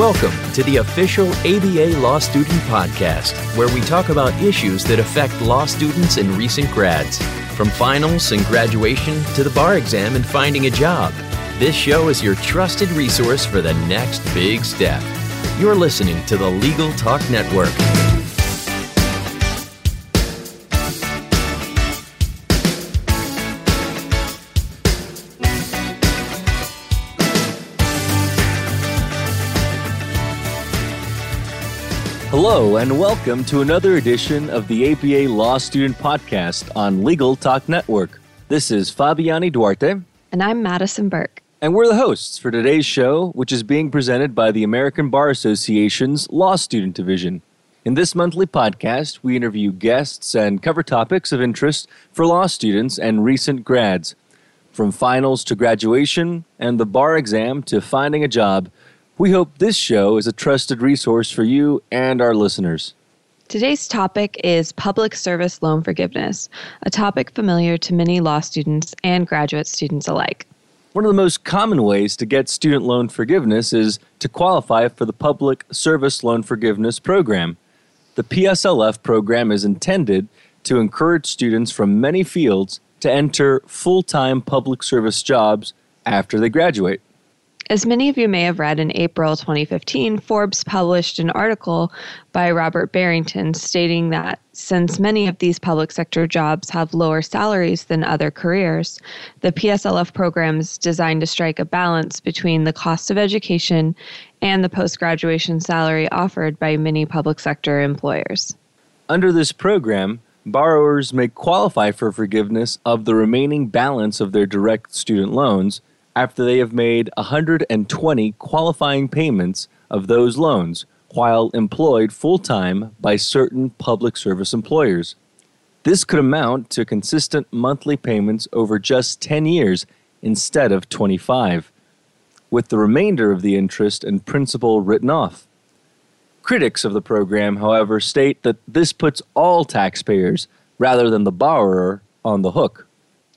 Welcome to the official ABA Law Student Podcast, where we talk about issues that affect law students and recent grads. From finals and graduation to the bar exam and finding a job, this show is your trusted resource for the next big step. You're listening to the Legal Talk Network. Hello and welcome to another edition of the ABA Law Student Podcast on Legal Talk Network. This is Fabiani Duarte. And I'm Madison Burke. And we're the hosts for today's show, which is being presented by the American Bar Association's Law Student Division. In this monthly podcast, we interview guests and cover topics of interest for law students and recent grads. From finals to graduation and the bar exam to finding a job, we hope this show is a trusted resource for you and our listeners. Today's topic is public service loan forgiveness, a topic familiar to many law students and graduate students alike. One of the most common ways to get student loan forgiveness is to qualify for the Public Service Loan Forgiveness Program. The PSLF program is intended to encourage students from many fields to enter full-time public service jobs after they graduate. As many of you may have read, in April 2015, Forbes published an article by Robert Barrington stating that since many of these public sector jobs have lower salaries than other careers, the PSLF program is designed to strike a balance between the cost of education and the post-graduation salary offered by many public sector employers. Under this program, borrowers may qualify for forgiveness of the remaining balance of their direct student loans after they have made 120 qualifying payments of those loans while employed full-time by certain public service employers. This could amount to consistent monthly payments over just 10 years instead of 25, with the remainder of the interest and principal written off. Critics of the program, however, state that this puts all taxpayers, rather than the borrower, on the hook.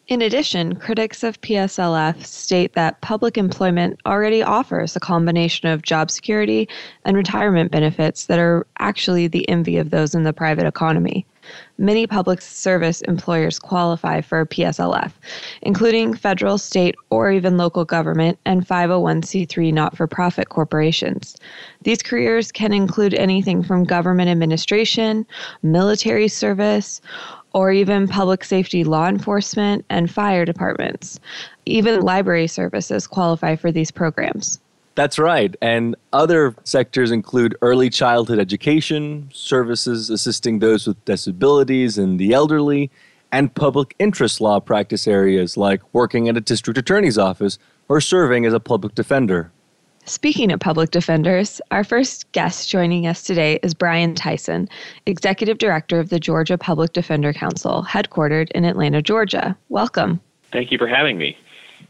In addition, critics of PSLF state that public employment already offers a combination of job security and retirement benefits that are actually the envy of those in the private economy. Many public service employers qualify for PSLF, including federal, state, or even local government and 501c3 not-for-profit corporations. These careers can include anything from government administration, military service, or even public safety, law enforcement, and fire departments. Even library services qualify for these programs. That's right. And other sectors include early childhood education, services assisting those with disabilities and the elderly, and public interest law practice areas like working at a district attorney's office or serving as a public defender. Speaking of public defenders, our first guest joining us today is Brian Tyson, Executive Director of the Georgia Public Defender Council, headquartered in Atlanta, Georgia. Welcome. Thank you for having me.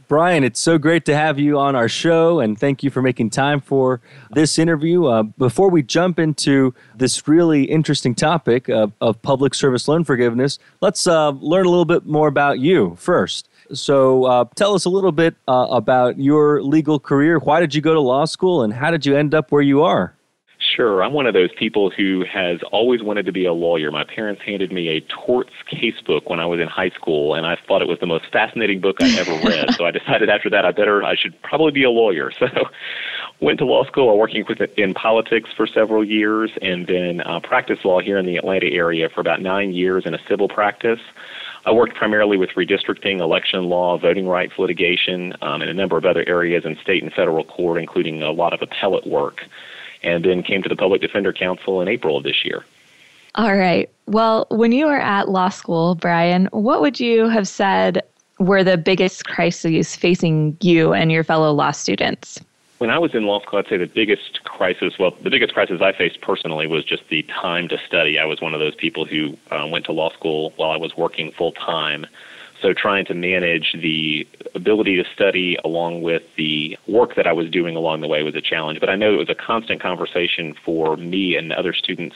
Brian, it's so great to have you on our show, and thank you for making time for this interview. Before we jump into this really interesting topic of public service loan forgiveness, let's learn a little bit more about you first. So tell us a little bit about your legal career. Why did you go to law school, and how did you end up where you are? Sure. I'm one of those people who has always wanted to be a lawyer. My parents handed me a torts casebook when I was in high school, and I thought it was the most fascinating book I ever read. So I decided after that I should probably be a lawyer. So went to law school. I worked in politics for several years, and then practiced law here in the Atlanta area for about 9 years in a civil practice. I worked primarily with redistricting, election law, voting rights litigation, and a number of other areas in state and federal court, including a lot of appellate work, and then came to the Public Defender Council in April of this year. All right. Well, when you were at law school, Brian, what would you have said were the biggest crises facing you and your fellow law students? When I was in law school, I'd say the biggest crisis I faced personally was just the time to study. I was one of those people who went to law school while I was working full time. So trying to manage the ability to study along with the work that I was doing along the way was a challenge. But I know it was a constant conversation for me and other students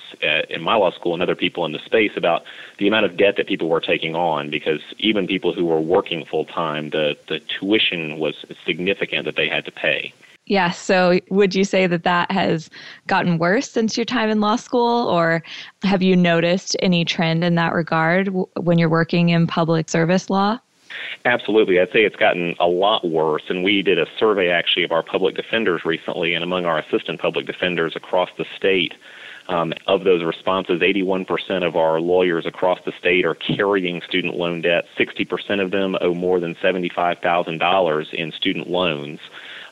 in my law school and other people in the space about the amount of debt that people were taking on, because even people who were working full time, the tuition was significant that they had to pay. Yeah. So would you say that that has gotten worse since your time in law school, or have you noticed any trend in that regard when you're working in public service law? Absolutely. I'd say it's gotten a lot worse. And we did a survey actually of our public defenders recently, and among our assistant public defenders across the state, of those responses, 81% of our lawyers across the state are carrying student loan debt. 60% of them owe more than $75,000 in student loans.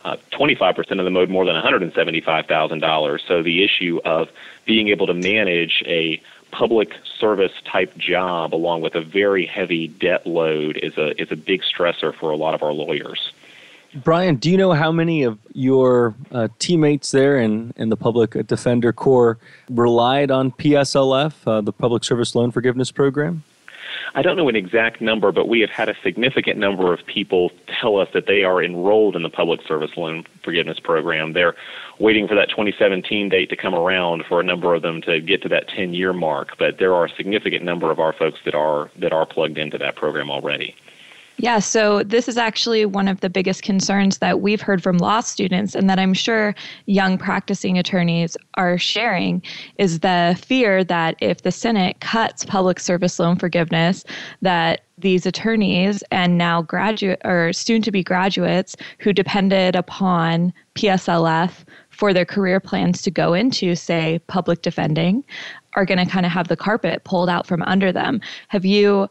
25% of them owed more than $175,000. So the issue of being able to manage a public service type job along with a very heavy debt load is a big stressor for a lot of our lawyers. Brian, do you know how many of your teammates there in the Public Defender Corps relied on PSLF, the Public Service Loan Forgiveness Program? I don't know an exact number, but we have had a significant number of people tell us that they are enrolled in the Public Service Loan Forgiveness Program. They're waiting for that 2017 date to come around for a number of them to get to that 10-year mark, but there are a significant number of our folks that are plugged into that program already. Yeah, so this is actually one of the biggest concerns that we've heard from law students, and that I'm sure young practicing attorneys are sharing, is the fear that if the Senate cuts public service loan forgiveness, that these attorneys and now graduate or soon-to-be graduates who depended upon PSLF for their career plans to go into, say, public defending, are going to kind of have the carpet pulled out from under them. Have you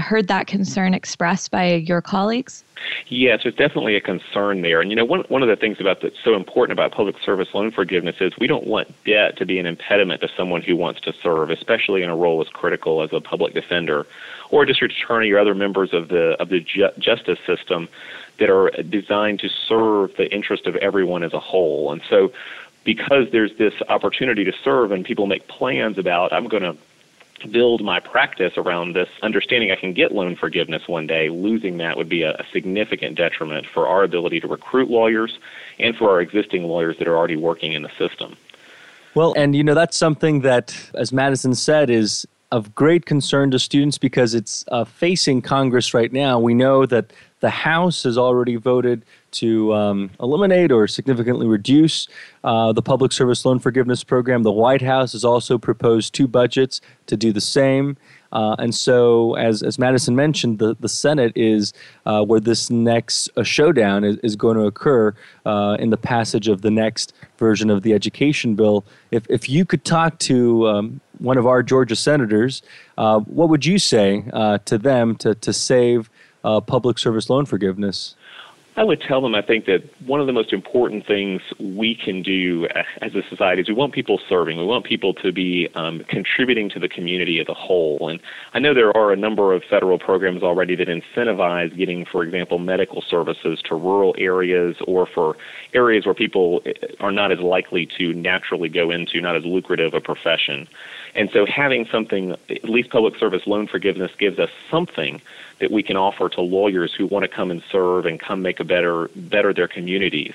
heard that concern expressed by your colleagues? Yes, there's definitely a concern there. And, you know, one of the things about that's so important about public service loan forgiveness is we don't want debt to be an impediment to someone who wants to serve, especially in a role as critical as a public defender or a district attorney or other members of the justice system that are designed to serve the interest of everyone as a whole. And so because there's this opportunity to serve and people make plans about, I'm going to build my practice around this understanding I can get loan forgiveness one day, losing that would be a significant detriment for our ability to recruit lawyers and for our existing lawyers that are already working in the system. Well, and you know, that's something that, as Madison said, is of great concern to students because it's facing Congress right now. We know that the House has already voted to eliminate or significantly reduce the Public Service Loan Forgiveness Program. The White House has also proposed two budgets to do the same. And so, as Madison mentioned, the Senate is where this next showdown is going to occur in the passage of the next version of the education bill. If you could talk to one of our Georgia senators, what would you say to them to save public service loan forgiveness? I would tell them, I think that one of the most important things we can do as a society is we want people serving. We want people to be contributing to the community as a whole. And I know there are a number of federal programs already that incentivize getting, for example, medical services to rural areas or for areas where people are not as likely to naturally go into, not as lucrative a profession. And so having something, at least public service loan forgiveness gives us something that we can offer to lawyers who want to come and serve and come make a better their communities.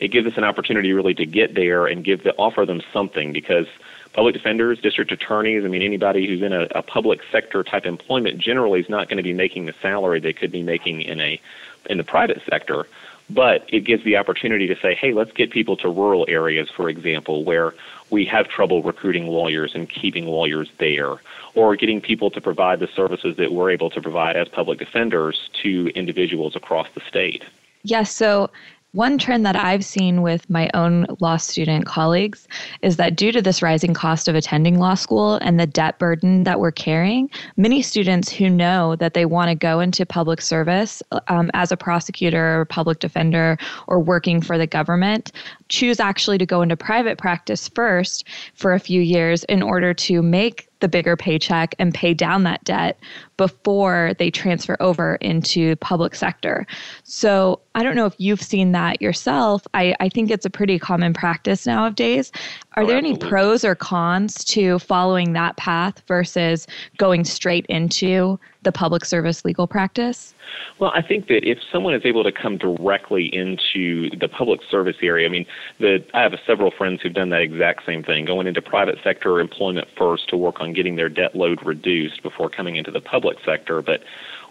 It gives us an opportunity really to get there and offer them something, because public defenders, district attorneys, I mean, anybody who's in a public sector type employment generally is not going to be making the salary they could be making in the private sector. But it gives the opportunity to say, hey, let's get people to rural areas, for example, where we have trouble recruiting lawyers and keeping lawyers there, or getting people to provide the services that we're able to provide as public defenders to individuals across the state. Yes. Yeah, so one trend that I've seen with my own law student colleagues is that due to this rising cost of attending law school and the debt burden that we're carrying, many students who know that they want to go into public service as a prosecutor or public defender or working for the government choose actually to go into private practice first for a few years in order to make the bigger paycheck and pay down that debt before they transfer over into public sector. So I don't know if you've seen that yourself. I think it's a pretty common practice nowadays. Are there any pros or cons to following that path versus going straight into the public service legal practice? Well, I think that if someone is able to come directly into the public service area, I mean, I have several friends who've done that exact same thing, going into private sector employment first to work on getting their debt load reduced before coming into the public sector. But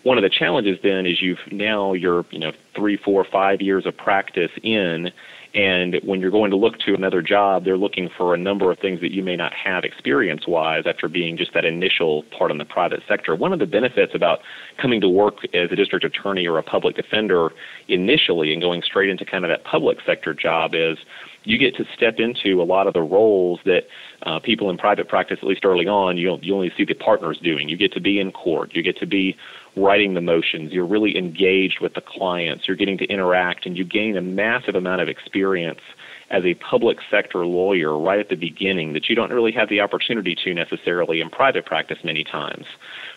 one of the challenges then is you're 3, 4, 5 years of practice in, And when you're going to look to another job, they're looking for a number of things that you may not have experience-wise after being just that initial part in the private sector. One of the benefits about coming to work as a district attorney or a public defender initially and going straight into kind of that public sector job is you get to step into a lot of the roles that people in private practice, at least early on, you only see the partners doing. You get to be in court. You get to be writing the motions. You're really engaged with the clients. You're getting to interact, and you gain a massive amount of experience as a public sector lawyer right at the beginning that you don't really have the opportunity to necessarily in private practice many times.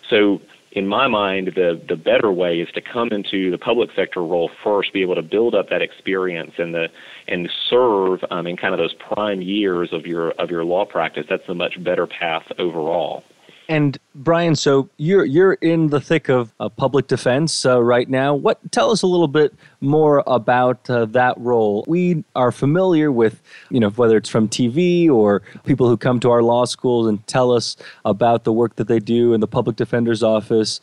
So in my mind, the better way is to come into the public sector role first, be able to build up that experience and serve in kind of those prime years of your law practice. That's a much better path overall. And Brian, so you're in the thick of public defense right now. Tell us a little bit more about that role. We are familiar with, whether it's from TV or people who come to our law schools and tell us about the work that they do in the public defender's office,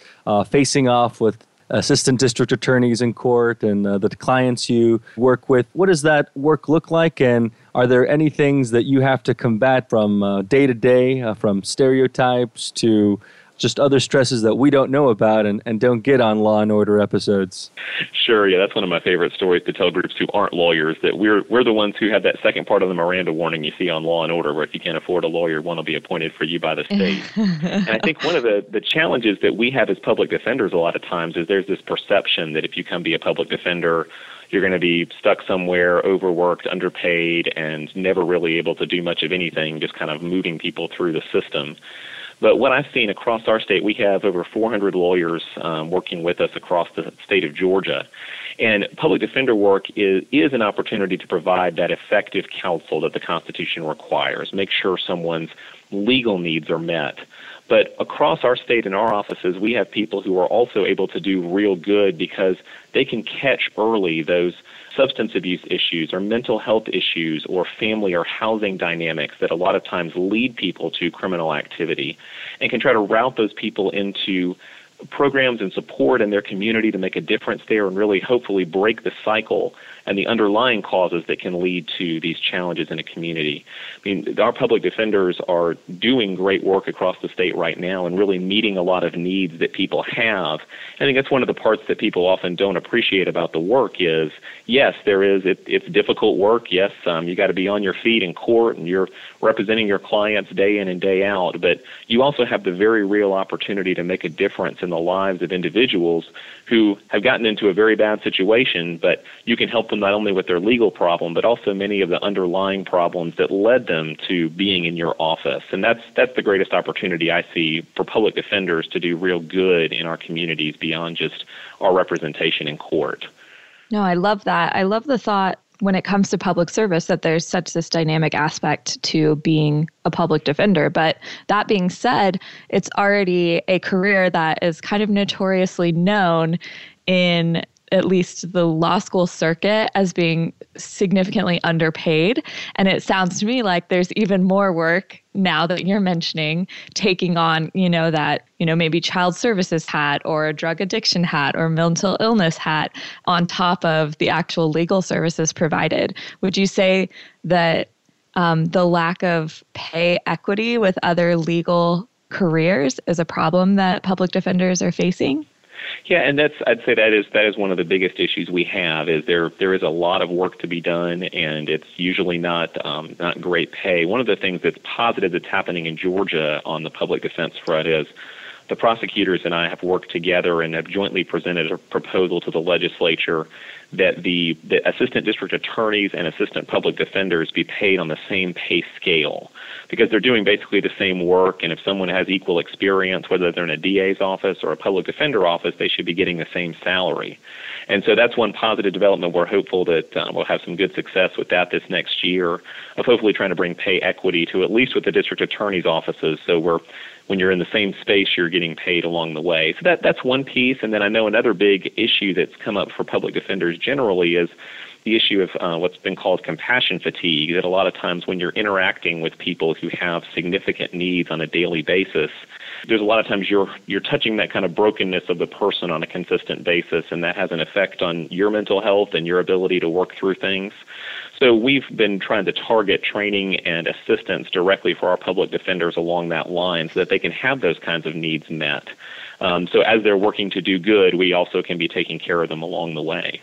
facing off with assistant district attorneys in court and the clients you work with. What does that work look like? And are there any things that you have to combat from day to day, from stereotypes to just other stresses that we don't know about and don't get on Law & Order episodes? Sure, yeah, that's one of my favorite stories to tell groups who aren't lawyers, that we're the ones who have that second part of the Miranda warning you see on Law & Order, where if you can't afford a lawyer, one will be appointed for you by the state. And I think one of the challenges that we have as public defenders a lot of times is there's this perception that if you come be a public defender, you're going to be stuck somewhere, overworked, underpaid, and never really able to do much of anything, just kind of moving people through the system. But what I've seen across our state, we have over 400 lawyers working with us across the state of Georgia. And public defender work is an opportunity to provide that effective counsel that the Constitution requires, make sure someone's legal needs are met. But across our state and our offices, we have people who are also able to do real good because they can catch early those substance abuse issues or mental health issues or family or housing dynamics that a lot of times lead people to criminal activity, and can try to route those people into programs and support in their community to make a difference there and really hopefully break the cycle and the underlying causes that can lead to these challenges in a community. I mean, our public defenders are doing great work across the state right now and really meeting a lot of needs that people have. I think that's one of the parts that people often don't appreciate about the work is, yes, there is, it's difficult work. Yes, you got to be on your feet in court and you're representing your clients day in and day out, but you also have the very real opportunity to make a difference in the lives of individuals who have gotten into a very bad situation, but you can help them not only with their legal problem, but also many of the underlying problems that led them to being in your office. And that's the greatest opportunity I see for public defenders to do real good in our communities beyond just our representation in court. No, I love that. I love the thought when it comes to public service that there's such this dynamic aspect to being a public defender. But that being said, it's already a career that is kind of notoriously known in at least the law school circuit as being significantly underpaid. And it sounds to me like there's even more work now that you're mentioning, taking on, maybe child services hat or a drug addiction hat or mental illness hat on top of the actual legal services provided. Would you say that the lack of pay equity with other legal careers is a problem that public defenders are facing? Yeah, and I'd say that is one of the biggest issues we have. Is there is a lot of work to be done, and it's usually not great pay. One of the things that's positive that's happening in Georgia on the public defense front is the prosecutors and I have worked together and have jointly presented a proposal to the legislature that the assistant district attorneys and assistant public defenders be paid on the same pay scale, because they're doing basically the same work, and if someone has equal experience, whether they're in a DA's office or a public defender office, they should be getting the same salary. And so that's one positive development. We're hopeful that we'll have some good success with that this next year, of hopefully trying to bring pay equity to at least with the district attorney's offices, so when you're in the same space, you're getting paid along the way. So that's one piece. And then I know another big issue that's come up for public defenders generally is the issue of what's been called compassion fatigue, that a lot of times when you're interacting with people who have significant needs on a daily basis, there's a lot of times you're touching that kind of brokenness of the person on a consistent basis, and that has an effect on your mental health and your ability to work through things. So we've been trying to target training and assistance directly for our public defenders along that line so that they can have those kinds of needs met. So as they're working to do good, we also can be taking care of them along the way.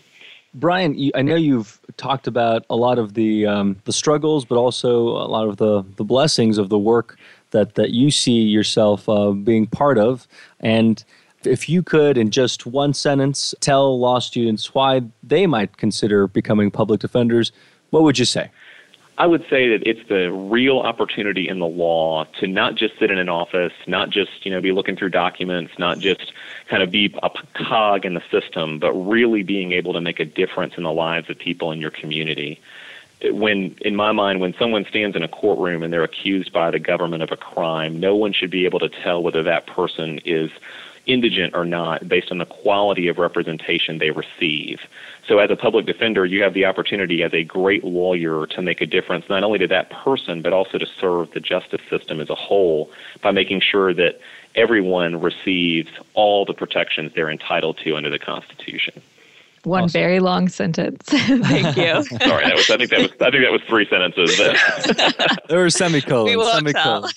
Brian, I know you've talked about a lot of the struggles, but also a lot of the blessings of the work that you see yourself being part of. And if you could, in just one sentence, tell law students why they might consider becoming public defenders, what would you say? I would say that it's the real opportunity in the law to not just sit in an office, not just, be looking through documents, not just kind of be a cog in the system, but really being able to make a difference in the lives of people in your community. When, in my mind, when someone stands in a courtroom and they're accused by the government of a crime, no one should be able to tell whether that person is indigent or not based on the quality of representation they receive. So as a public defender, you have the opportunity as a great lawyer to make a difference, not only to that person, but also to serve the justice system as a whole by making sure that everyone receives all the protections they're entitled to under the Constitution. One awesome. Very long sentence. Thank you. Sorry, I think that was three sentences. There were semicolons.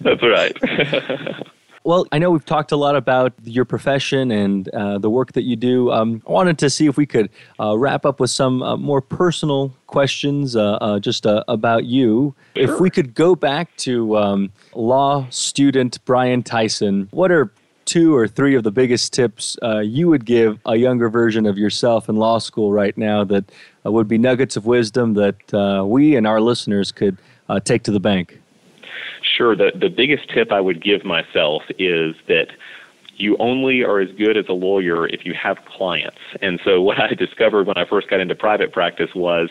That's right. Well, I know we've talked a lot about your profession and the work that you do. I wanted to see if we could wrap up with some more personal questions just about you. Sure. If we could go back to law student Brian Tyson, what are two or three of the biggest tips you would give a younger version of yourself in law school right now that would be nuggets of wisdom that we and our listeners could take to the bank? Sure. The biggest tip I would give myself is that you only are as good as a lawyer if you have clients. And so what I discovered when I first got into private practice was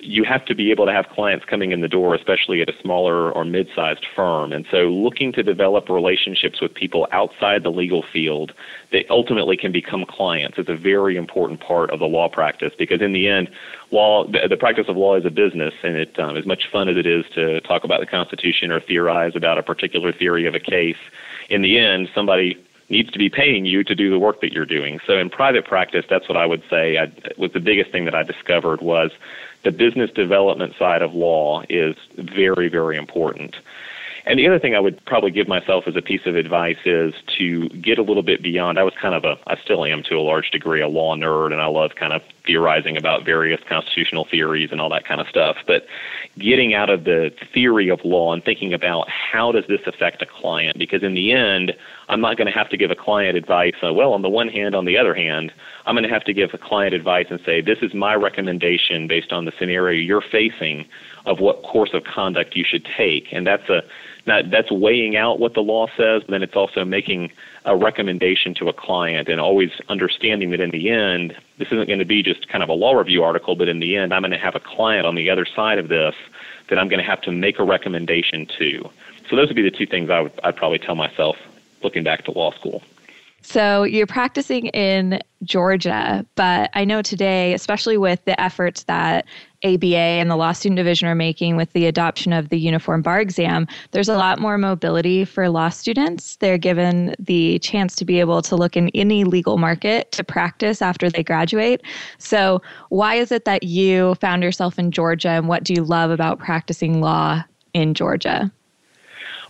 you have to be able to have clients coming in the door, especially at a smaller or mid-sized firm. And so looking to develop relationships with people outside the legal field that ultimately can become clients is a very important part of the law practice, because in the end, the practice of law is a business, and it as much fun as it is to talk about the Constitution or theorize about a particular theory of a case, in the end, somebody needs to be paying you to do the work that you're doing. So in private practice, that's what I would say was the biggest thing that I discovered was the business development side of law is very, very important. And the other thing I would probably give myself as a piece of advice is to get a little bit beyond. I still am to a large degree a law nerd, and I love kind of theorizing about various constitutional theories and all that kind of stuff. But getting out of the theory of law and thinking about how does this affect a client? Because in the end, I'm not going to have to give a client advice. On the one hand, on the other hand, I'm going to have to give a client advice and say, this is my recommendation based on the scenario you're facing of what course of conduct you should take. And that's weighing out what the law says, but then it's also making a recommendation to a client and always understanding that in the end, this isn't going to be just kind of a law review article, but in the end, I'm going to have a client on the other side of this that I'm going to have to make a recommendation to. So those would be the two things I'd probably tell myself looking back to law school. So you're practicing in Georgia, but I know today, especially with the efforts that ABA and the Law Student Division are making with the adoption of the Uniform Bar Exam, there's a lot more mobility for law students. They're given the chance to be able to look in any legal market to practice after they graduate. So why is it that you found yourself in Georgia, and what do you love about practicing law in Georgia?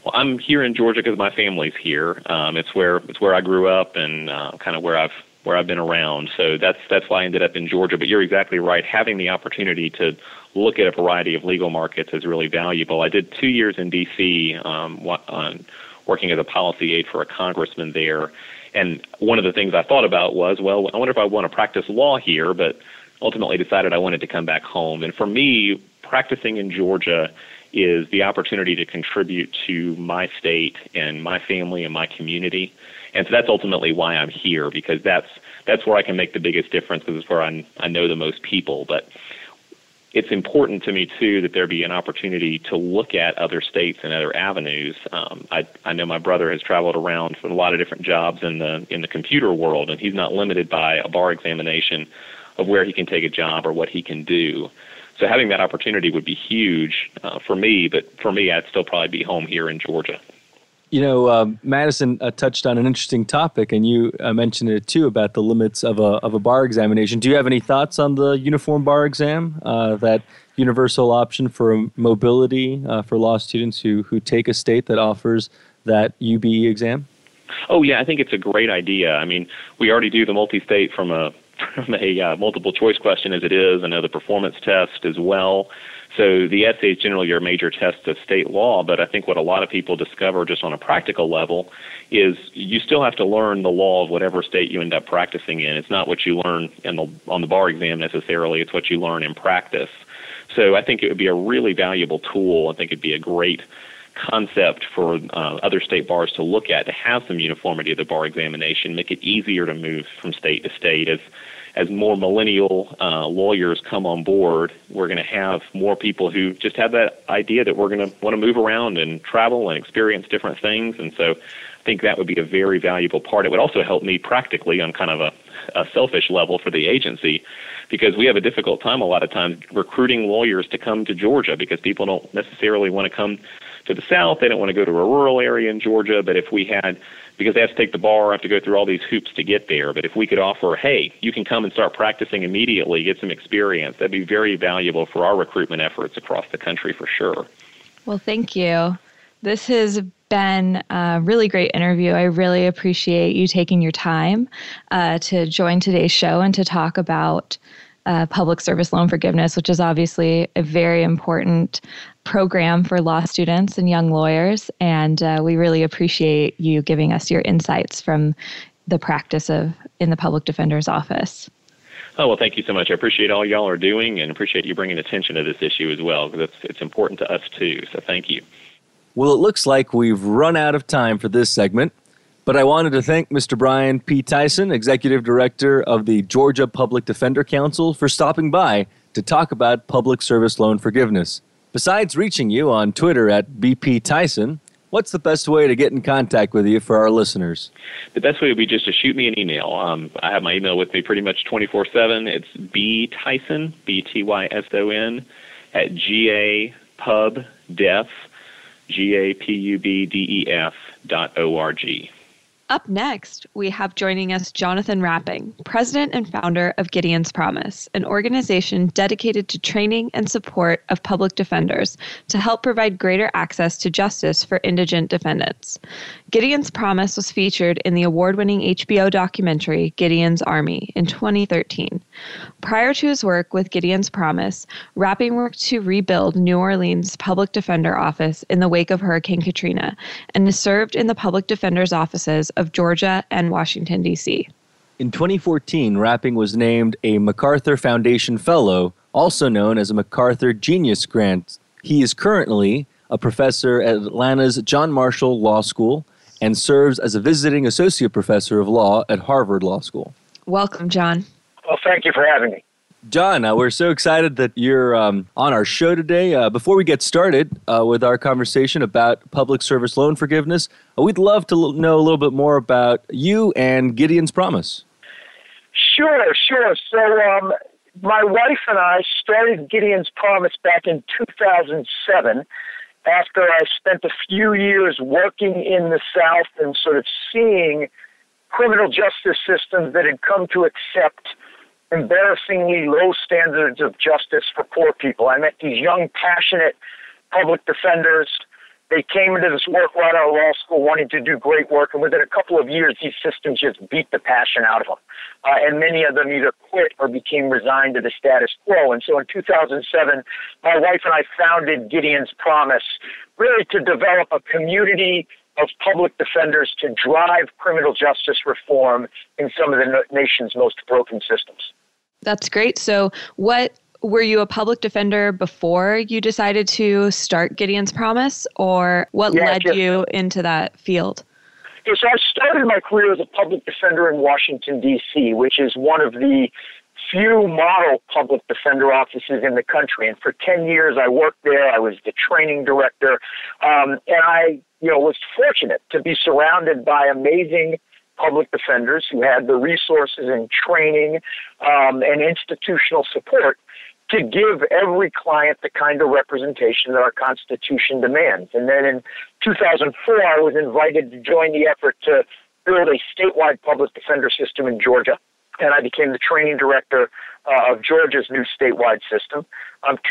Well, I'm here in Georgia because my family's here. It's where I grew up and kind of where I've been around. So that's why I ended up in Georgia. But you're exactly right. Having the opportunity to look at a variety of legal markets is really valuable. I did 2 years in D.C. Working as a policy aide for a congressman there. And one of the things I thought about was, well, I wonder if I want to practice law here, but ultimately decided I wanted to come back home. And for me, practicing in Georgia is the opportunity to contribute to my state and my family and my community. And so that's ultimately why I'm here, because that's where I can make the biggest difference, because it's where I know the most people. But it's important to me, too, that there be an opportunity to look at other states and other avenues. I know my brother has traveled around for a lot of different jobs in the computer world, and he's not limited by a bar examination of where he can take a job or what he can do. So having that opportunity would be huge for me, but for me, I'd still probably be home here in Georgia. You know, Madison touched on an interesting topic, and you mentioned it too about the limits of a bar examination. Do you have any thoughts on the Uniform Bar Exam, that universal option for mobility for law students who take a state that offers that UBE exam? Oh yeah, I think it's a great idea. I mean, we already do the multi-state from a multiple choice question as it is, and the performance test as well. So the essays generally are major tests of state law, but I think what a lot of people discover just on a practical level is you still have to learn the law of whatever state you end up practicing in. It's not what you learn on the bar exam necessarily, it's what you learn in practice. So I think it would be a really valuable tool. I think it'd be a great concept for other state bars to look at, to have some uniformity of the bar examination, make it easier to move from state to state. As more millennial lawyers come on board, we're going to have more people who just have that idea that we're going to want to move around and travel and experience different things. And so I think that would be a very valuable part. It would also help me practically on kind of a selfish level for the agency, because we have a difficult time a lot of times recruiting lawyers to come to Georgia, because people don't necessarily want to come to the South. They don't want to go to a rural area in Georgia, but if we had, because they have to take the bar, have to go through all these hoops to get there. But if we could offer, hey, you can come and start practicing immediately, get some experience, that'd be very valuable for our recruitment efforts across the country for sure. Well, thank you. This has been a really great interview. I really appreciate you taking your time to join today's show and to talk about public service loan forgiveness, which is obviously a very important program for law students and young lawyers. And we really appreciate you giving us your insights from the practice in the public defender's office. Oh, well, thank you so much. I appreciate all y'all are doing and appreciate you bringing attention to this issue as well, because it's important to us too. So thank you. Well, it looks like we've run out of time for this segment. But I wanted to thank Mr. Brian P. Tyson, Executive Director of the Georgia Public Defender Council, for stopping by to talk about public service loan forgiveness. Besides reaching you on Twitter @BPTyson, what's the best way to get in contact with you for our listeners? The best way would be just to shoot me an email. I have my email with me pretty much 24/7. It's btyson, BTYSON, @GAPUBDEF.org. Up next, we have joining us Jonathan Rapping, president and founder of Gideon's Promise, an organization dedicated to training and support of public defenders to help provide greater access to justice for indigent defendants. Gideon's Promise was featured in the award-winning HBO documentary Gideon's Army in 2013. Prior to his work with Gideon's Promise, Rapping worked to rebuild New Orleans' public defender office in the wake of Hurricane Katrina and has served in the public defender's offices of Georgia and Washington, D.C. In 2014, Rapping was named a MacArthur Foundation Fellow, also known as a MacArthur Genius Grant. He is currently a professor at Atlanta's John Marshall Law School and serves as a visiting associate professor of law at Harvard Law School. Welcome, John. Well, thank you for having me. John, we're so excited that you're on our show today. Before we get started with our conversation about public service loan forgiveness, we'd love to know a little bit more about you and Gideon's Promise. Sure. So my wife and I started Gideon's Promise back in 2007 after I spent a few years working in the South and sort of seeing criminal justice systems that had come to accept embarrassingly low standards of justice for poor people. I met these young, passionate public defenders. They came into this work right out of law school wanting to do great work, and within a couple of years, these systems just beat the passion out of them. And many of them either quit or became resigned to the status quo. And so in 2007, my wife and I founded Gideon's Promise, really to develop a community of public defenders to drive criminal justice reform in some of the nation's most broken systems. That's great. So were you a public defender before you decided to start Gideon's Promise, or what led you into that field? Yeah, so I started my career as a public defender in Washington, D.C., which is one of the few model public defender offices in the country. And for 10 years I worked there. I was the training director. And I was fortunate to be surrounded by amazing public defenders who had the resources and training and institutional support to give every client the kind of representation that our Constitution demands. And then in 2004, I was invited to join the effort to build a statewide public defender system in Georgia, and I became the training director of Georgia's new statewide system.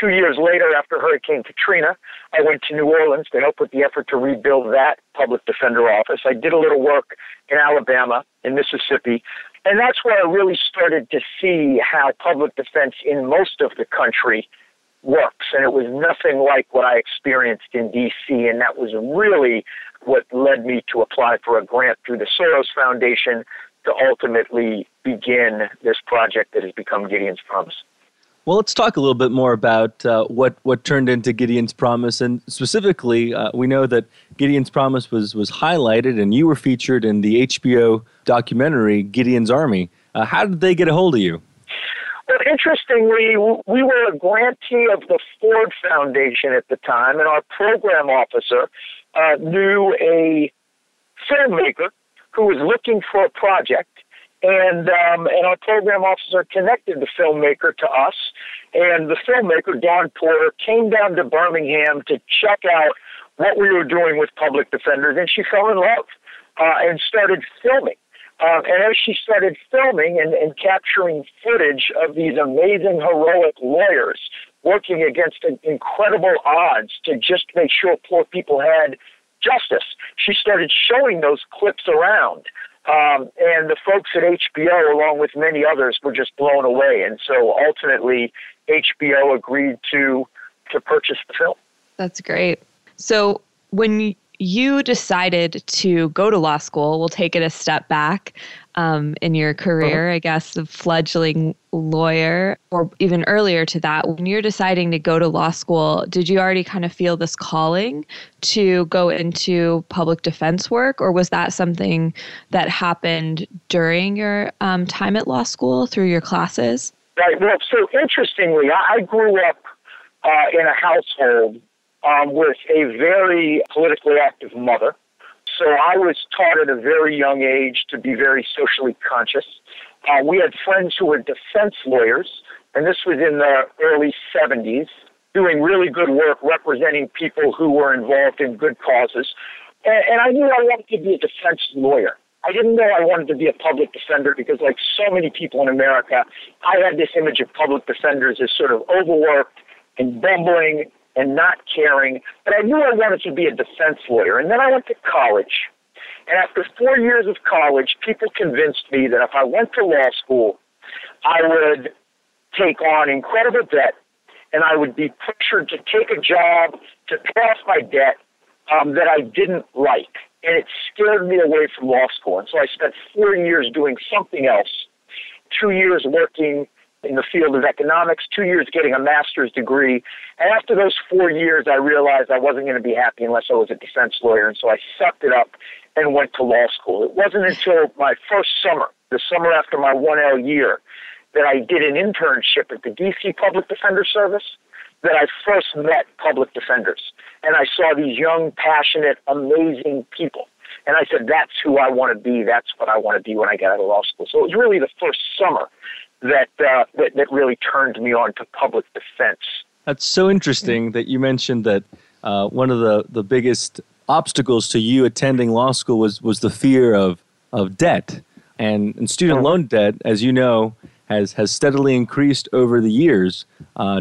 2 years later, after Hurricane Katrina, I went to New Orleans to help with the effort to rebuild that public defender office. I did a little work in Alabama, in Mississippi, and that's where I really started to see how public defense in most of the country works, and it was nothing like what I experienced in D.C., and that was really what led me to apply for a grant through the Soros Foundation to ultimately begin this project that has become Gideon's Promise. Well, let's talk a little bit more about what turned into Gideon's Promise, and specifically, we know that Gideon's Promise was highlighted, and you were featured in the HBO documentary Gideon's Army. How did they get a hold of you? Well, interestingly, we were a grantee of the Ford Foundation at the time, and our program officer knew a filmmaker who was looking for a project, and our program officer connected the filmmaker to us, and the filmmaker, Dawn Porter, came down to Birmingham to check out what we were doing with public defenders, and she fell in love and started filming. And as she started filming and capturing footage of these amazing, heroic lawyers working against incredible odds to just make sure poor people had justice, she started showing those clips around. And the folks at HBO, along with many others, were just blown away. And so ultimately, HBO agreed to purchase the film. That's great. So when you decided to go to law school, we'll take it a step back in your career, I guess, the fledgling lawyer, or even earlier to that, when you're deciding to go to law school, did you already kind of feel this calling to go into public defense work? Or was that something that happened during your time at law school through your classes? Right. Well, so interestingly, I grew up in a household with a very politically active mother. So I was taught at a very young age to be very socially conscious. We had friends who were defense lawyers, and this was in the early 70s, doing really good work representing people who were involved in good causes. And I knew I wanted to be a defense lawyer. I didn't know I wanted to be a public defender because, like so many people in America, I had this image of public defenders as sort of overworked and bumbling and not caring, but I knew I wanted to be a defense lawyer. And then I went to college. And after 4 years of college, people convinced me that if I went to law school, I would take on incredible debt, and I would be pressured to take a job to pay off my debt that I didn't like. And it scared me away from law school. And so I spent 4 years doing something else, 2 years working in the field of economics, 2 years getting a master's degree. And after those 4 years, I realized I wasn't going to be happy unless I was a defense lawyer. And so I sucked it up and went to law school. It wasn't until my first summer, the summer after my 1L year, that I did an internship at the D.C. Public Defender Service that I first met public defenders. And I saw these young, passionate, amazing people. And I said, that's who I want to be. That's what I want to be when I get out of law school. So it was really the first summer that really turned me on to public defense. That's so interesting that you mentioned that one of the biggest obstacles to you attending law school was the fear of debt. And student loan debt, as you know, has steadily increased over the years,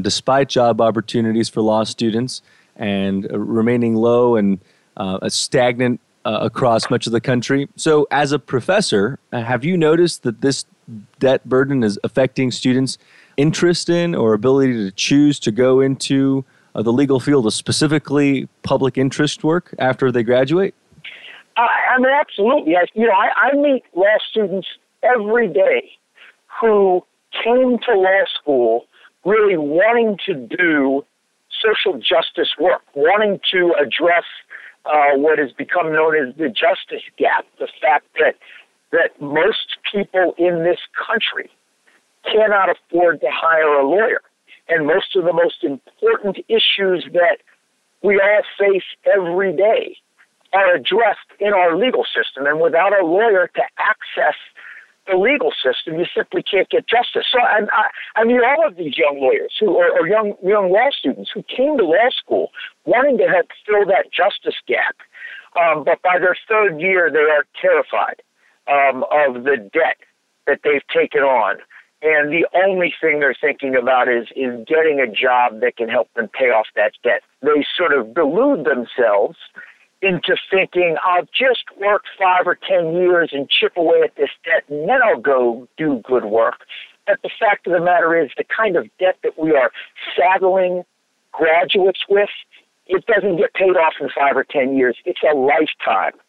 despite job opportunities for law students and remaining low and stagnant across much of the country. So as a professor, have you noticed that this debt burden is affecting students' interest in or ability to choose to go into the legal field, specifically public interest work, after they graduate? I mean, absolutely. I meet law students every day who came to law school really wanting to do social justice work, wanting to address what has become known as the justice gap, the fact that most people in this country cannot afford to hire a lawyer. And most of the most important issues that we all face every day are addressed in our legal system. And without a lawyer to access the the legal system, you simply can't get justice. So I mean, all of these young lawyers who are young law students who came to law school wanting to help fill that justice gap, but by their third year, they are terrified of the debt that they've taken on. And the only thing they're thinking about is getting a job that can help them pay off that debt. They sort of delude themselves into thinking, I'll just work 5 or 10 years and chip away at this debt, and then I'll go do good work. But the fact of the matter is, the kind of debt that we are saddling graduates with, it doesn't get paid off in 5 or 10 years. It's a lifetime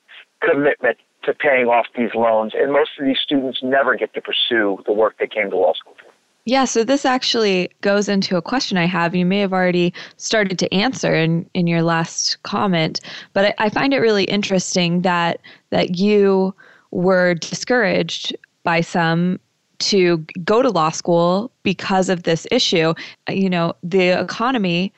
commitment to paying off these loans, and most of these students never get to pursue the work they came to law school for. Yeah, so this actually goes into a question I have. You may have already started to answer in your last comment, but I find it really interesting that you were discouraged by some to go to law school because of this issue. You know, the economy,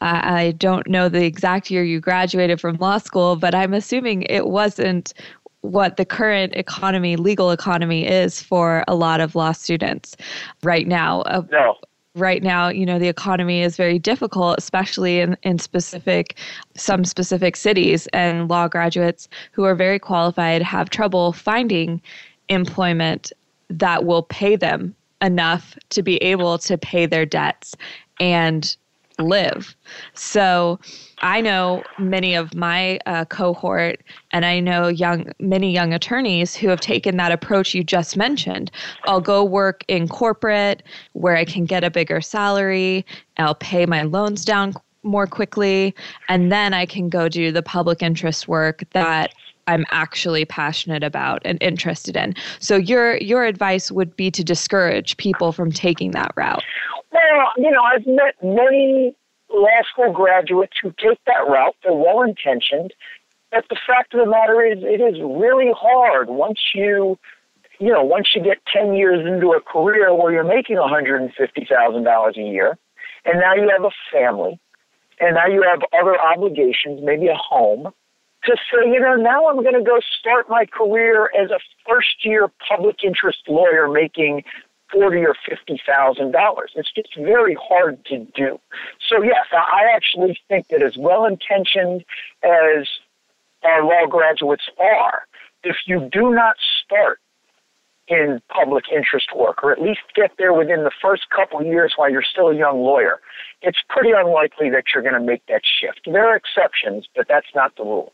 I don't know the exact year you graduated from law school, but I'm assuming it wasn't what the current economy, legal economy, is for a lot of law students right now. No. Right now, you know, the economy is very difficult, especially in some specific cities, and law graduates who are very qualified have trouble finding employment that will pay them enough to be able to pay their debts and live. So I know many of my cohort, and I know many young attorneys who have taken that approach you just mentioned. I'll go work in corporate where I can get a bigger salary. I'll pay my loans down more quickly, and then I can go do the public interest work that I'm actually passionate about and interested in. So your advice would be to discourage people from taking that route. Well, you know, I've met many law school graduates who take that route. They're well-intentioned. But the fact of the matter is, it is really hard once you get 10 years into a career where you're making $150,000 a year, and now you have a family, and now you have other obligations, maybe a home, to say, you know, now I'm going to go start my career as a first-year public interest lawyer making $40,000 or $50,000. It's just very hard to do. So yes, I actually think that as well-intentioned as our law graduates are, if you do not start in public interest work, or at least get there within the first couple of years while you're still a young lawyer, it's pretty unlikely that you're going to make that shift. There are exceptions, but that's not the rule.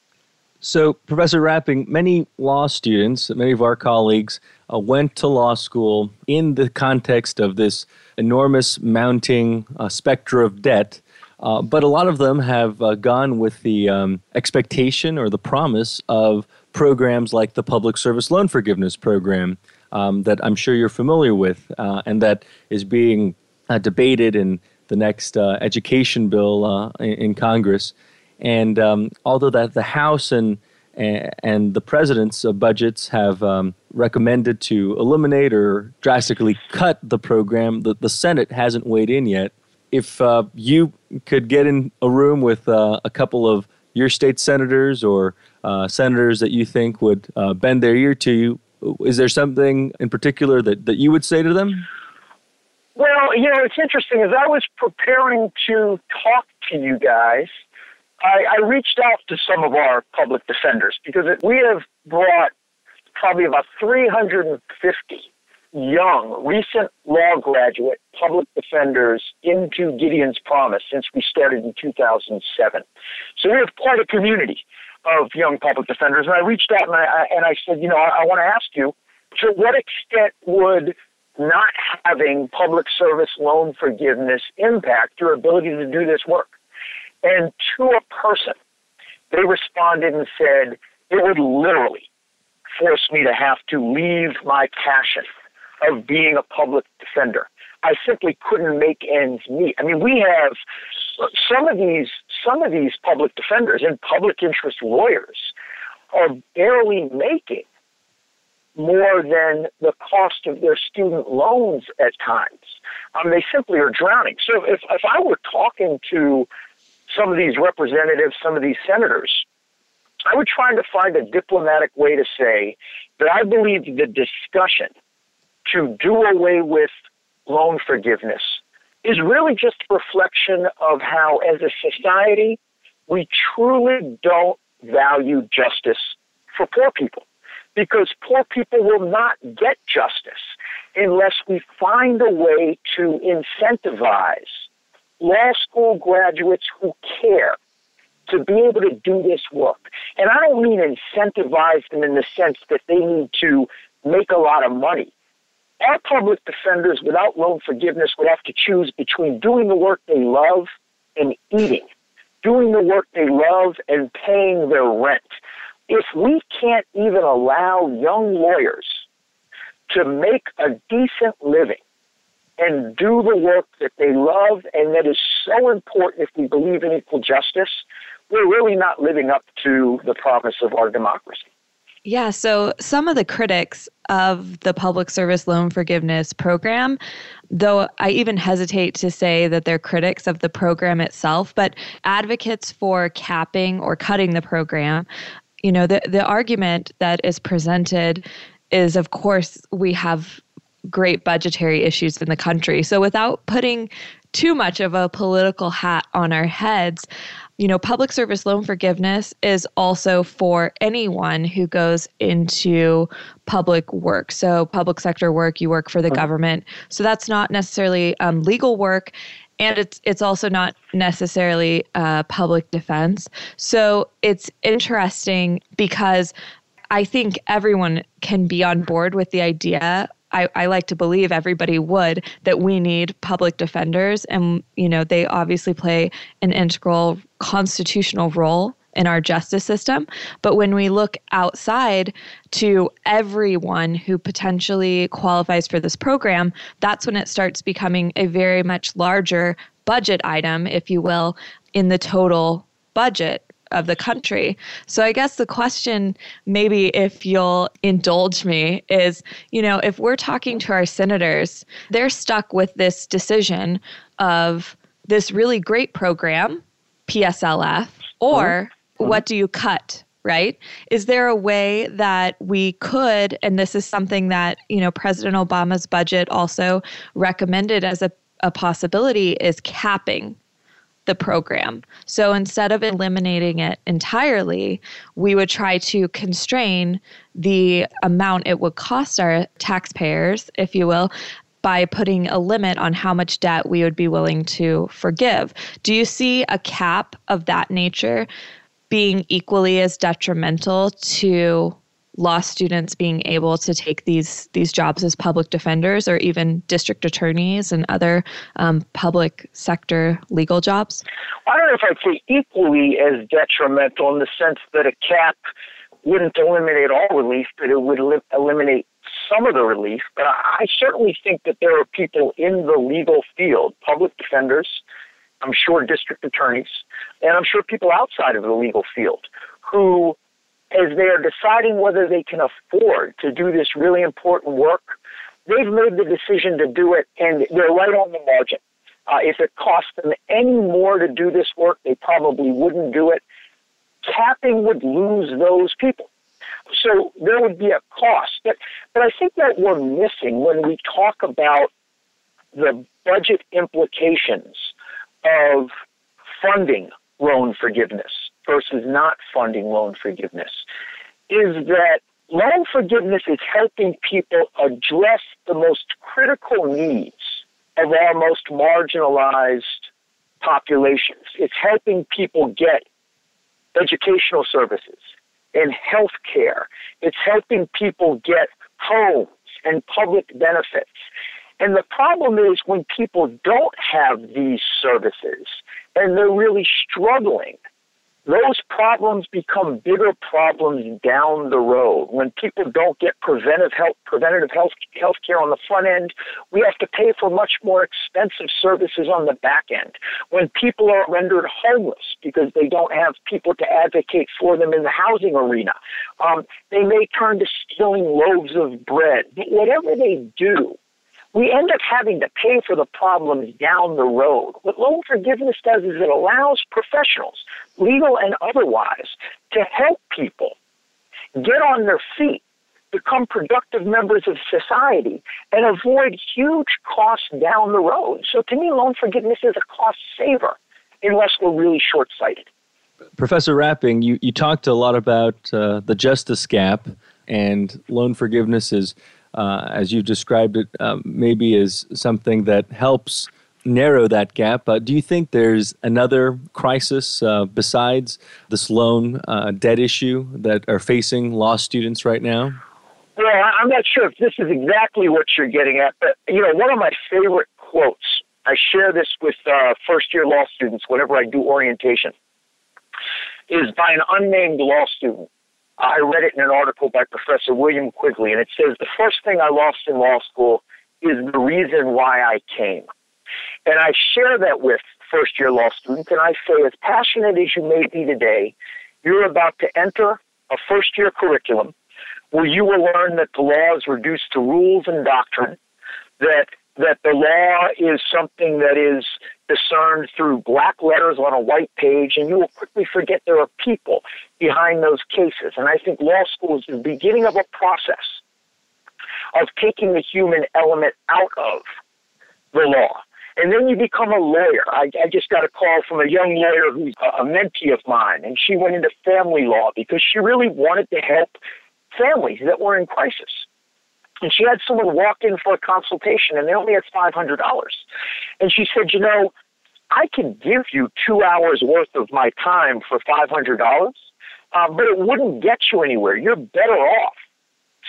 So, Professor Rapping, many law students, many of our colleagues, went to law school in the context of this enormous mounting specter of debt, but a lot of them have gone with the expectation or the promise of programs like the Public Service Loan Forgiveness Program that I'm sure you're familiar with and that is being debated in the next education bill in Congress. And although that the House and the President's budgets have recommended to eliminate or drastically cut the program, the Senate hasn't weighed in yet. If you could get in a room with a couple of your state senators or senators that you think would bend their ear to you, is there something in particular that you would say to them? Well, you know, it's interesting. As I was preparing to talk to you guys, I reached out to some of our public defenders because we have brought probably about 350 young, recent law graduate public defenders into Gideon's Promise since we started in 2007. So we have quite a community of young public defenders. And I reached out and I said, you know, I want to ask you, to what extent would not having public service loan forgiveness impact your ability to do this work? And to a person, they responded and said, it would literally force me to have to leave my passion of being a public defender. I simply couldn't make ends meet. I mean, we have some of these public defenders and public interest lawyers are barely making more than the cost of their student loans at times. They simply are drowning. So if I were talking to some of these representatives, some of these senators, I would try to find a diplomatic way to say that I believe the discussion to do away with loan forgiveness is really just a reflection of how, as a society, we truly don't value justice for poor people, because poor people will not get justice unless we find a way to incentivize law school graduates who care to be able to do this work. And I don't mean incentivize them in the sense that they need to make a lot of money. Our public defenders without loan forgiveness would have to choose between doing the work they love and eating, doing the work they love and paying their rent. If we can't even allow young lawyers to make a decent living and do the work that they love and that is so important if we believe in equal justice, we're really not living up to the promise of our democracy. Yeah, so some of the critics of the Public Service Loan Forgiveness Program, though I even hesitate to say that they're critics of the program itself, but advocates for capping or cutting the program, you know, the argument that is presented is, of course, we have great budgetary issues in the country. So without putting too much of a political hat on our heads, you know, public service loan forgiveness is also for anyone who goes into public work. So public sector work, you work for the government. So that's not necessarily legal work. And it's also not necessarily public defense. So it's interesting because I think everyone can be on board with the idea. I like to believe everybody would, that we need public defenders. And, you know, they obviously play an integral constitutional role in our justice system. But when we look outside to everyone who potentially qualifies for this program, that's when it starts becoming a very much larger budget item, if you will, in the total budget of the country. So I guess the question, maybe if you'll indulge me, is, you know, if we're talking to our senators, they're stuck with this decision of this really great program, PSLF, or what do you cut, right? Is there a way that we could, and this is something that, you know, President Obama's budget also recommended as a possibility, is capping the program. So instead of eliminating it entirely, we would try to constrain the amount it would cost our taxpayers, if you will, by putting a limit on how much debt we would be willing to forgive. Do you see a cap of that nature being equally as detrimental to law students being able to take these jobs as public defenders or even district attorneys and other public sector legal jobs? I don't know if I'd say equally as detrimental, in the sense that a cap wouldn't eliminate all relief, but it would eliminate some of the relief. But I certainly think that there are people in the legal field, public defenders, I'm sure district attorneys, and I'm sure people outside of the legal field who, as they are deciding whether they can afford to do this really important work, they've made the decision to do it, and they're right on the margin. If it cost them any more to do this work, they probably wouldn't do it. Capping would lose those people. So there would be a cost. But I think that we're missing when we talk about the budget implications of funding loan forgiveness versus not funding loan forgiveness, is that loan forgiveness is helping people address the most critical needs of our most marginalized populations. It's helping people get educational services and health care. It's helping people get homes and public benefits. And the problem is when people don't have these services and they're really struggling, those problems become bigger problems down the road. When people don't get preventative health care on the front end, we have to pay for much more expensive services on the back end. When people are rendered homeless because they don't have people to advocate for them in the housing arena, they may turn to stealing loaves of bread. But whatever they do, we end up having to pay for the problems down the road. What loan forgiveness does is it allows professionals, legal and otherwise, to help people get on their feet become productive members of society and avoid huge costs down the road. So to me, loan forgiveness is a cost saver unless we're really short-sighted. Professor Rapping, you talked a lot about the justice gap, and loan forgiveness is, as you described it, maybe is something that helps narrow that gap. Do you think there's another crisis besides this loan debt issue that are facing law students right now? Well, I'm not sure if this is exactly what you're getting at, but one of my favorite quotes, I share this with first-year law students whenever I do orientation, is by an unnamed law student. I read it in an article by Professor William Quigley, and it says, the first thing I lost in law school is the reason why I came. And I share that with first-year law students, and I say, as passionate as you may be today, you're about to enter a first-year curriculum where you will learn that the law is reduced to rules and doctrine, that the law is something that is discerned through black letters on a white page, and you will quickly forget there are people behind those cases. And I think law school is the beginning of a process of taking the human element out of the law. And then you become a lawyer. I just got a call from a young lawyer who's a mentee of mine, and she went into family law because she really wanted to help families that were in crisis. And she had someone walk in for a consultation, and they only had $500. And she said, I could give you 2 hours worth of my time for $500, but it wouldn't get you anywhere. You're better off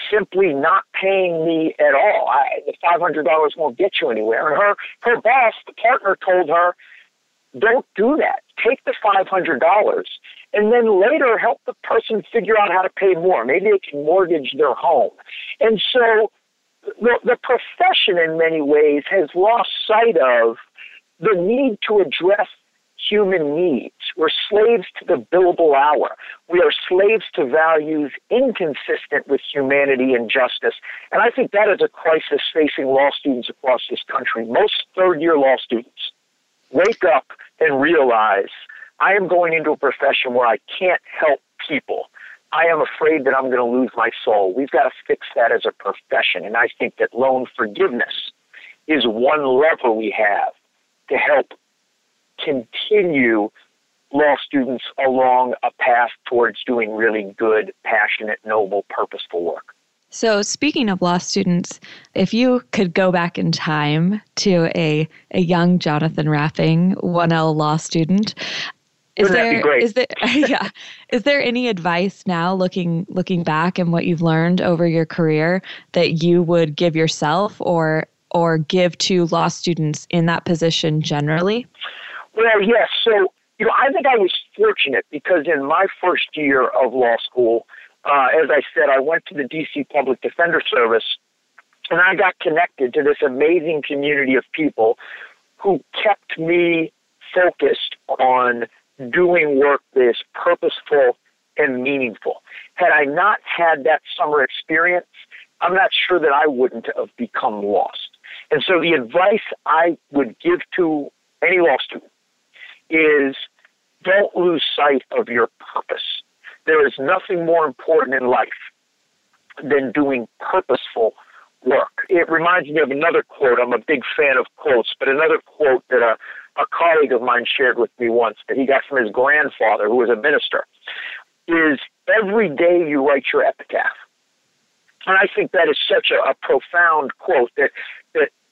simply not paying me at all. The $500 won't get you anywhere. And her boss, the partner, told her, don't do that. Take the $500 and then later help the person figure out how to pay more. Maybe they can mortgage their home. And so the profession in many ways has lost sight of the need to address human needs. We're slaves to the billable hour. We are slaves to values inconsistent with humanity and justice. And I think that is a crisis facing law students across this country. Most third-year law students wake up and realize, I am going into a profession where I can't help people. I am afraid that I'm going to lose my soul. We've got to fix that as a profession. And I think that loan forgiveness is one lever we have to help continue law students along a path towards doing really good, passionate, noble, purposeful work. So speaking of law students, if you could go back in time to a young Jonathan Rapping, 1L law student, is there any advice now looking back and what you've learned over your career that you would give yourself or give to law students in that position generally? Well, yes. So, I think I was fortunate because in my first year of law school, as I said, I went to the D.C. Public Defender Service, and I got connected to this amazing community of people who kept me focused on doing work that is purposeful and meaningful. Had I not had that summer experience, I'm not sure that I wouldn't have become lost. And so the advice I would give to any law student is don't lose sight of your purpose. There is nothing more important in life than doing purposeful work. It reminds me of another quote. I'm a big fan of quotes, but another quote that a colleague of mine shared with me once that he got from his grandfather, who was a minister, is every day you write your epitaph. And I think that is such a profound quote that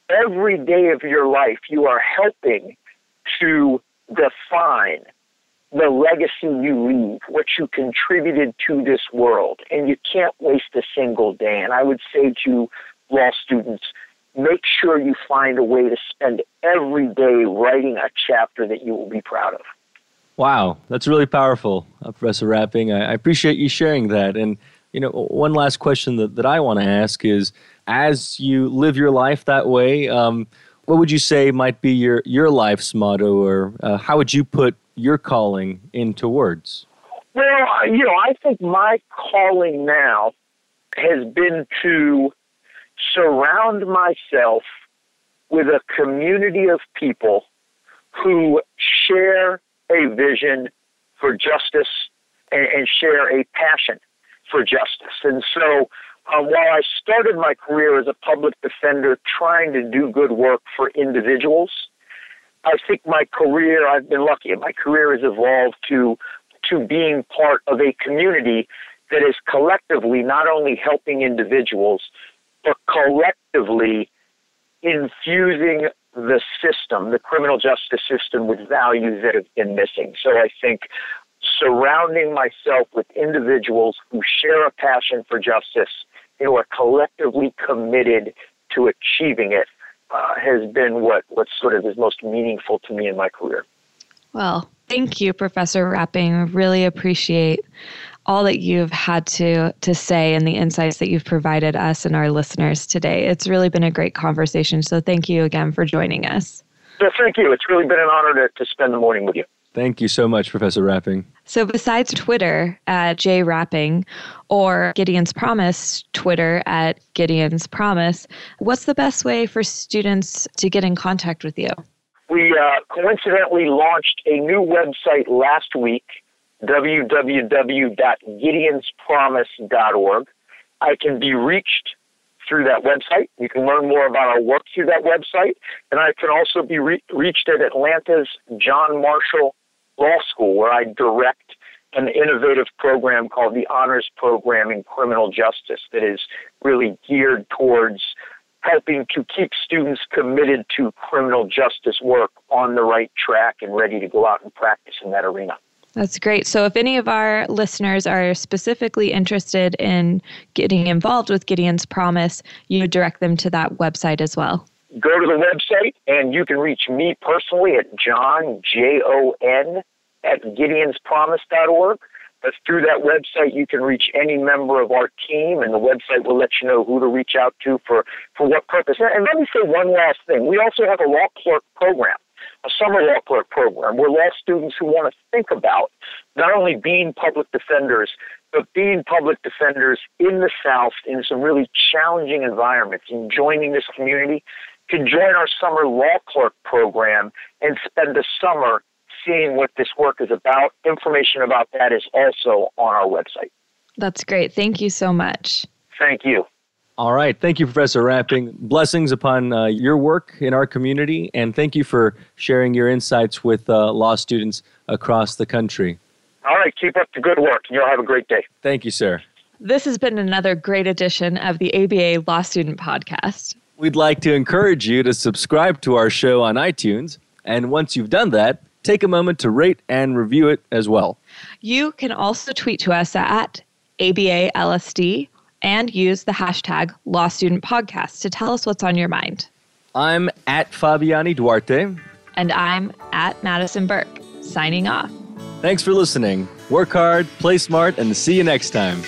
every day of your life you are helping to define the legacy you leave, what you contributed to this world, and you can't waste a single day. And I would say to law students, make sure you find a way to spend every day writing a chapter that you will be proud of. Wow, that's really powerful, Professor Rapping. I appreciate you sharing that. And one last question that I want to ask is, as you live your life that way, what would you say might be your life's motto, or how would you put your calling into words? Well, I think my calling now has been to surround myself with a community of people who share a vision for justice and share a passion for justice. And so While I started my career as a public defender trying to do good work for individuals, I think my career, I've been lucky, my career has evolved to being part of a community that is collectively not only helping individuals, but collectively infusing the system, the criminal justice system, with values that have been missing. So I think surrounding myself with individuals who share a passion for justice and who are collectively committed to achieving it has been what sort of is most meaningful to me in my career. Well, thank you, Professor Rapping. I really appreciate all that you've had to say and the insights that you've provided us and our listeners today. It's really been a great conversation. So thank you again for joining us. So thank you. It's really been an honor to spend the morning with you. Thank you so much, Professor Rapping. So besides Twitter at @JRapping or Gideon's Promise, Twitter at Gideon's Promise, what's the best way for students to get in contact with you? We coincidentally launched a new website last week, www.gideonspromise.org. I can be reached through that website. You can learn more about our work through that website. And I can also be reached at Atlanta's John Marshall Law School, where I direct an innovative program called the Honors Program in Criminal Justice that is really geared towards helping to keep students committed to criminal justice work on the right track and ready to go out and practice in that arena. That's great. So if any of our listeners are specifically interested in getting involved with Gideon's Promise, you would direct them to that website as well. Go to the website, and you can reach me personally at John, Jon, at gideonspromise.org. But through that website, you can reach any member of our team, and the website will let you know who to reach out to for what purpose. And let me say one last thing. We also have a law clerk program, a summer law clerk program, where law students who want to think about not only being public defenders, but being public defenders in the South in some really challenging environments and joining this community can join our summer law clerk program and spend the summer seeing what this work is about. Information about that is also on our website. That's great. Thank you so much. Thank you. All right. Thank you, Professor Rapping. Blessings upon your work in our community, and thank you for sharing your insights with law students across the country. All right. Keep up the good work, and you'll have a great day. Thank you, sir. This has been another great edition of the ABA Law Student Podcast. We'd like to encourage you to subscribe to our show on iTunes, and once you've done that, take a moment to rate and review it as well. You can also tweet to us at ABALSD and use the hashtag LawStudentPodcast to tell us what's on your mind. I'm at Fabiani Duarte. And I'm at Madison Burke, signing off. Thanks for listening. Work hard, play smart, and see you next time.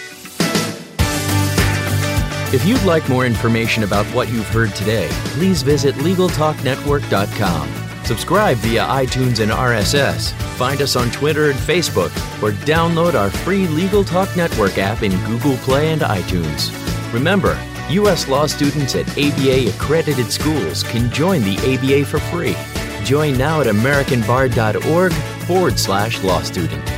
If you'd like more information about what you've heard today, please visit LegalTalkNetwork.com. Subscribe via iTunes and RSS. Find us on Twitter and Facebook, or download our free Legal Talk Network app in Google Play and iTunes. Remember, U.S. law students at ABA-accredited schools can join the ABA for free. Join now at americanbar.org/lawstudent.